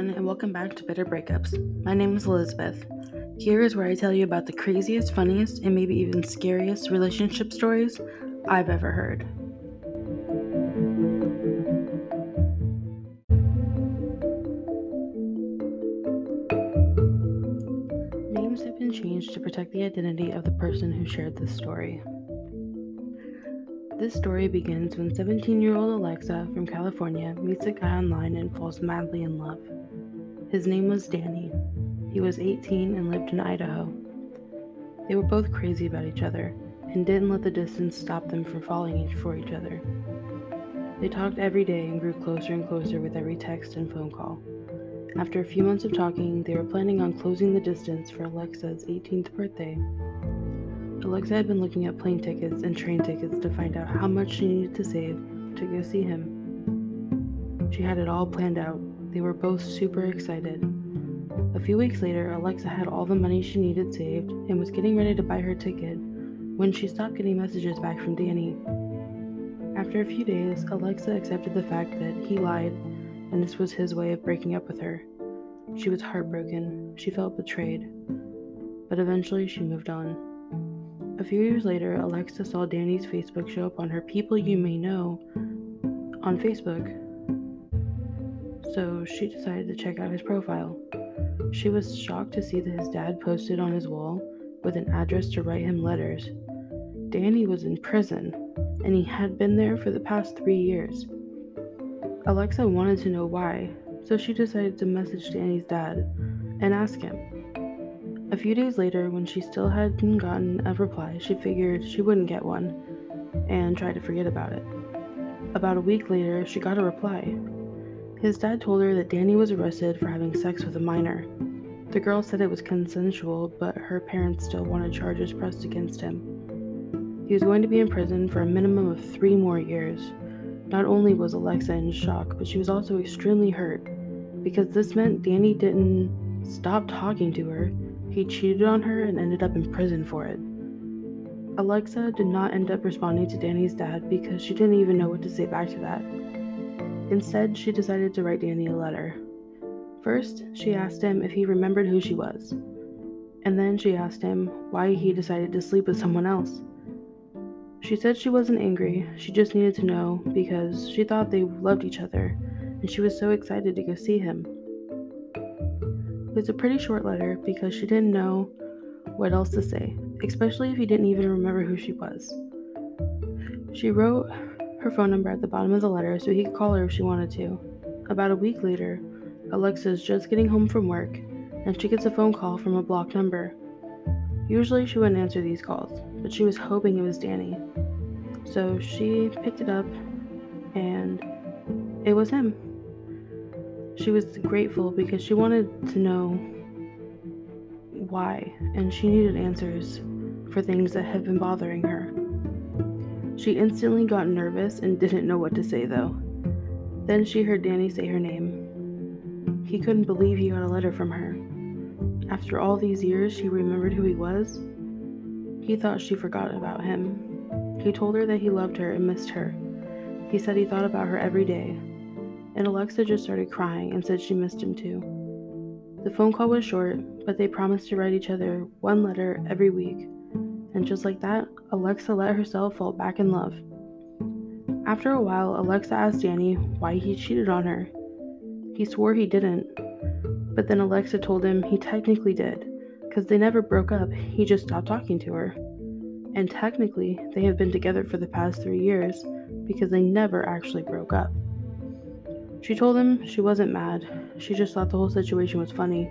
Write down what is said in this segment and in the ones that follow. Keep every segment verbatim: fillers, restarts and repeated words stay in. everyone, and welcome back to Bitter Breakups. My name is Elizabeth. Here is where I tell you about the craziest, funniest, and maybe even scariest relationship stories I've ever heard. Names have been changed to protect the identity of the person who shared this story. This story begins when seventeen-year-old Alexa from California meets a guy online and falls madly in love. His name was Danny. He was eighteen and lived in Idaho. They were both crazy about each other and didn't let the distance stop them from falling for each other. They talked every day and grew closer and closer with every text and phone call. After a few months of talking, they were planning on closing the distance for Alexa's eighteenth birthday. Alexa had been looking at plane tickets and train tickets to find out how much she needed to save to go see him. She had it all planned out. They were both super excited. A few weeks later, Alexa had all the money she needed saved and was getting ready to buy her ticket when she stopped getting messages back from Danny. After a few days, Alexa accepted the fact that he lied and this was his way of breaking up with her. She was heartbroken. She felt betrayed. But eventually, she moved on. A few years later, Alexa saw Danny's Facebook show up on her People You May Know on Facebook, so she decided to check out his profile. She was shocked to see that his dad posted on his wall with an address to write him letters. Danny was in prison, and he had been there for the past three years. Alexa wanted to know why, so she decided to message Danny's dad and ask him. A few days later, when she still hadn't gotten a reply, she figured she wouldn't get one and tried to forget about it. About a week later, she got a reply. His dad told her that Danny was arrested for having sex with a minor. The girl said it was consensual, but her parents still wanted charges pressed against him. He was going to be in prison for a minimum of three more years. Not only was Alexa in shock, but she was also extremely hurt because this meant Danny didn't stop talking to her. He cheated on her and ended up in prison for it. Alexa did not end up responding to Danny's dad because she didn't even know what to say back to that. Instead, she decided to write Danny a letter. First, she asked him if he remembered who she was. And then she asked him why he decided to sleep with someone else. She said she wasn't angry, she just needed to know because she thought they loved each other and she was so excited to go see him. It was a pretty short letter because she didn't know what else to say, especially if he didn't even remember who she was. She wrote her phone number at the bottom of the letter so he could call her if she wanted to. About a week later, Alexa is just getting home from work and she gets a phone call from a blocked number. Usually she wouldn't answer these calls, but she was hoping it was Danny. So she picked it up and it was him. She was grateful because she wanted to know why, and she needed answers for things that had been bothering her. She instantly got nervous and didn't know what to say, though. Then she heard Danny say her name. He couldn't believe he got a letter from her. After all these years, she remembered who he was. He thought she forgot about him. He told her that he loved her and missed her. He said he thought about her every day. And Alexa just started crying and said she missed him too. The phone call was short, but they promised to write each other one letter every week. And just like that, Alexa let herself fall back in love. After a while, Alexa asked Danny why he cheated on her. He swore he didn't, but then Alexa told him he technically did, because they never broke up, he just stopped talking to her. And technically, they have been together for the past three years because they never actually broke up. She told him she wasn't mad, she just thought the whole situation was funny.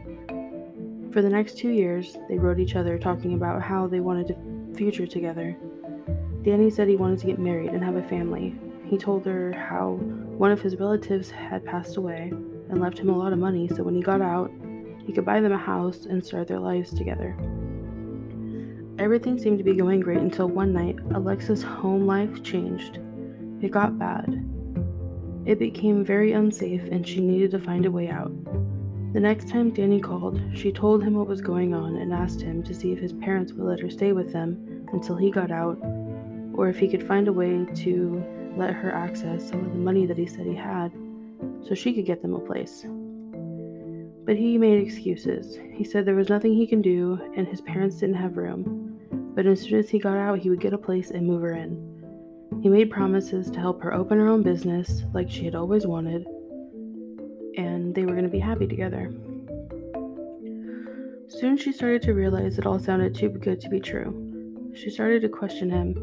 For the next two years, they wrote each other talking about how they wanted a future together. Danny said he wanted to get married and have a family. He told her how one of his relatives had passed away and left him a lot of money so when he got out, he could buy them a house and start their lives together. Everything seemed to be going great until one night, Alexa's home life changed. It got bad. It became very unsafe and she needed to find a way out. The next time Danny called, she told him what was going on and asked him to see if his parents would let her stay with them until he got out, or if he could find a way to let her access some of the money that he said he had so she could get them a place. But he made excuses. He said there was nothing he can do, and his parents didn't have room. But as soon as he got out, he would get a place and move her in. He made promises to help her open her own business, like she had always wanted, and they were going to be happy together. Soon she started to realize it all sounded too good to be true. She started to question him,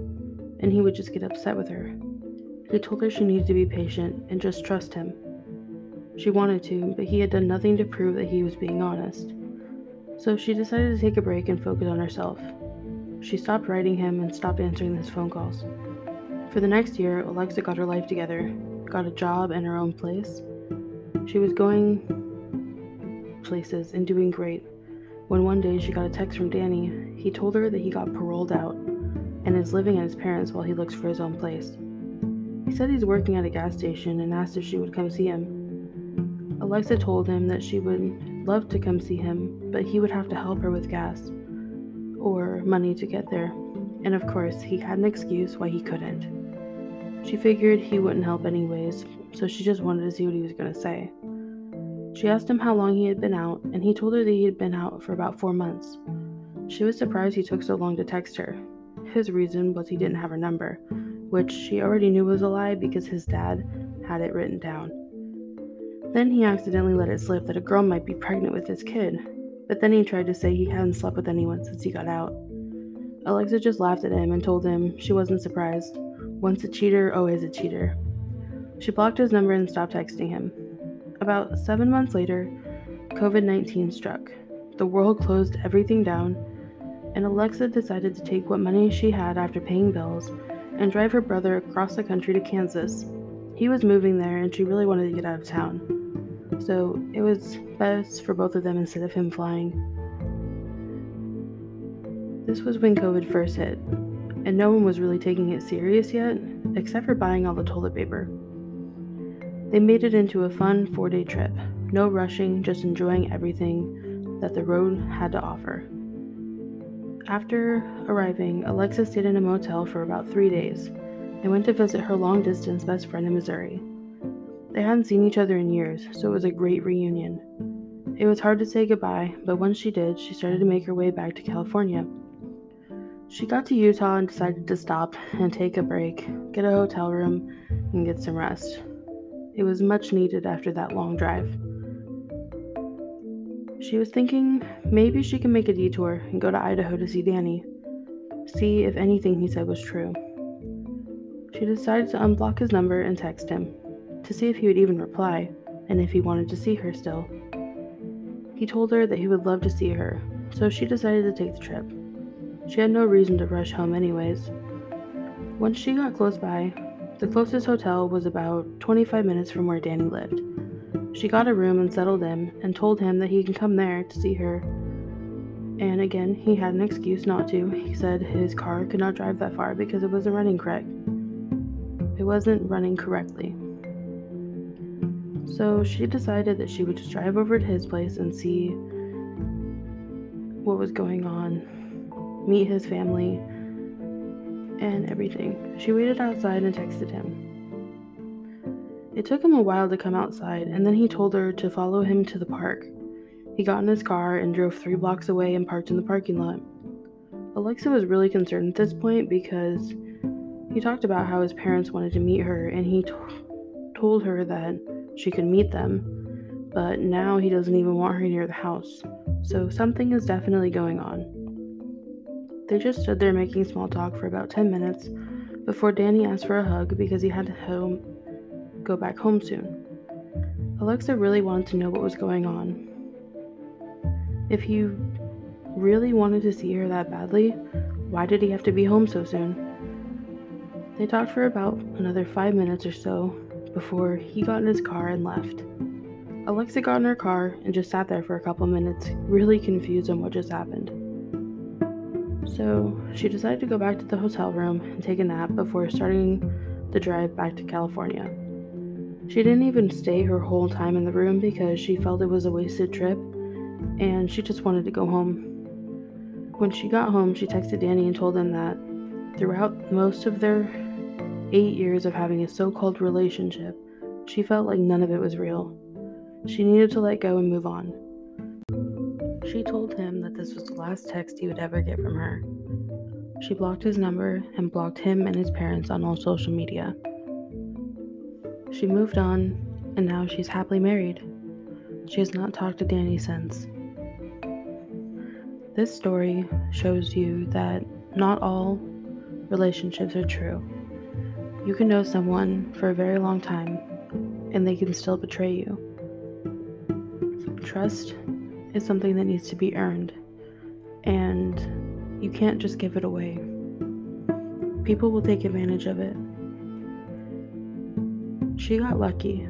and he would just get upset with her. He told her she needed to be patient and just trust him. She wanted to, but he had done nothing to prove that he was being honest. So she decided to take a break and focus on herself. She stopped writing him and stopped answering his phone calls. For the next year, Alexa got her life together, got a job and her own place. She was going places and doing great, when one day she got a text from Danny. He told her that he got paroled out and is living at his parents' while he looks for his own place. He said he's working at a gas station and asked if she would come see him. Alexa told him that she would love to come see him, but he would have to help her with gas or money to get there. And of course, he had an excuse why he couldn't. She figured he wouldn't help anyways, so she just wanted to see what he was going to say. She asked him how long he had been out, and he told her that he had been out for about four months. She was surprised he took so long to text her. His reason was he didn't have her number, which she already knew was a lie because his dad had it written down. Then he accidentally let it slip that a girl might be pregnant with his kid, but then he tried to say he hadn't slept with anyone since he got out. Alexa just laughed at him and told him she wasn't surprised. Once a cheater, always a cheater. She blocked his number and stopped texting him. About seven months later, covid nineteen struck. The world closed everything down, and Alexa decided to take what money she had after paying bills and drive her brother across the country to Kansas. He was moving there, and she really wanted to get out of town. So it was best for both of them instead of him flying. This was when COVID first hit, and no one was really taking it serious yet, except for buying all the toilet paper. They made it into a fun four-day trip, no rushing, just enjoying everything that the road had to offer. After arriving, Alexa stayed in a motel for about three days and went to visit her long-distance best friend in Missouri. They hadn't seen each other in years, so it was a great reunion. It was hard to say goodbye, but once she did, she started to make her way back to California. She got to Utah and decided to stop and take a break, get a hotel room, and get some rest. It was much needed after that long drive. She was thinking maybe she can make a detour and go to Idaho to see Danny, see if anything he said was true. She decided to unblock his number and text him to see if he would even reply and if he wanted to see her still. He told her that he would love to see her, so she decided to take the trip. She had no reason to rush home anyways. Once she got close by, the closest hotel was about twenty-five minutes from where Danny lived. She got a room and settled in and told him that he can come there to see her. And again, he had an excuse not to. He said his car could not drive that far because it wasn't running correct. It wasn't running correctly. So she decided that she would just drive over to his place and see what was going on, meet his family, and everything. She waited outside and texted him. It took him a while to come outside, and then he told her to follow him to the park. He got in his car and drove three blocks away and parked in the parking lot. Alexa was really concerned at this point because he talked about how his parents wanted to meet her, and he t- told her that she could meet them, but now he doesn't even want her near the house. So something is definitely going on. They just stood there making small talk for about ten minutes before Danny asked for a hug because he had to home, go back home soon. Alexa really wanted to know what was going on. If he really wanted to see her that badly, why did he have to be home so soon? They talked for about another five minutes or so before he got in his car and left. Alexa got in her car and just sat there for a couple minutes, really confused on what just happened. So she decided to go back to the hotel room and take a nap before starting the drive back to California. She didn't even stay her whole time in the room because she felt it was a wasted trip and she just wanted to go home. When she got home, she texted Danny and told him that throughout most of their eight years of having a so-called relationship, she felt like none of it was real. She needed to let go and move on. She told him that this was the last text he would ever get from her. She blocked his number and blocked him and his parents on all social media. She moved on, and now she's happily married. She has not talked to Danny since. This story shows you that not all relationships are true. You can know someone for a very long time, and they can still betray you. Trust is something that needs to be earned, and you can't just give it away. People will take advantage of it. She got lucky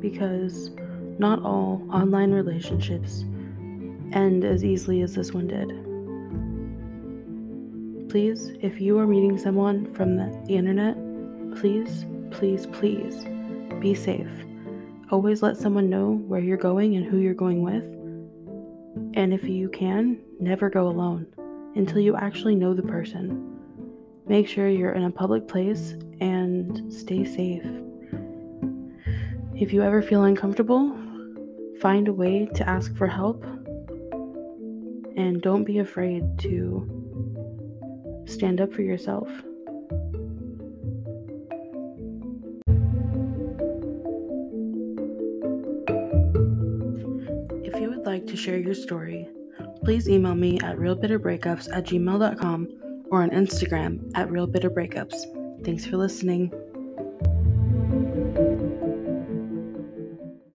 because not all online relationships end as easily as this one did. Please, if you are meeting someone from the, the internet, please, please, please be safe. Always let someone know where you're going and who you're going with. And if you can, never go alone until you actually know the person. Make sure you're in a public place and stay safe. If you ever feel uncomfortable, find a way to ask for help, and don't be afraid to stand up for yourself. If you would like to share your story, please email me at realbitterbreakups at gmail dot com or on Instagram at realbitterbreakups. Thanks for listening.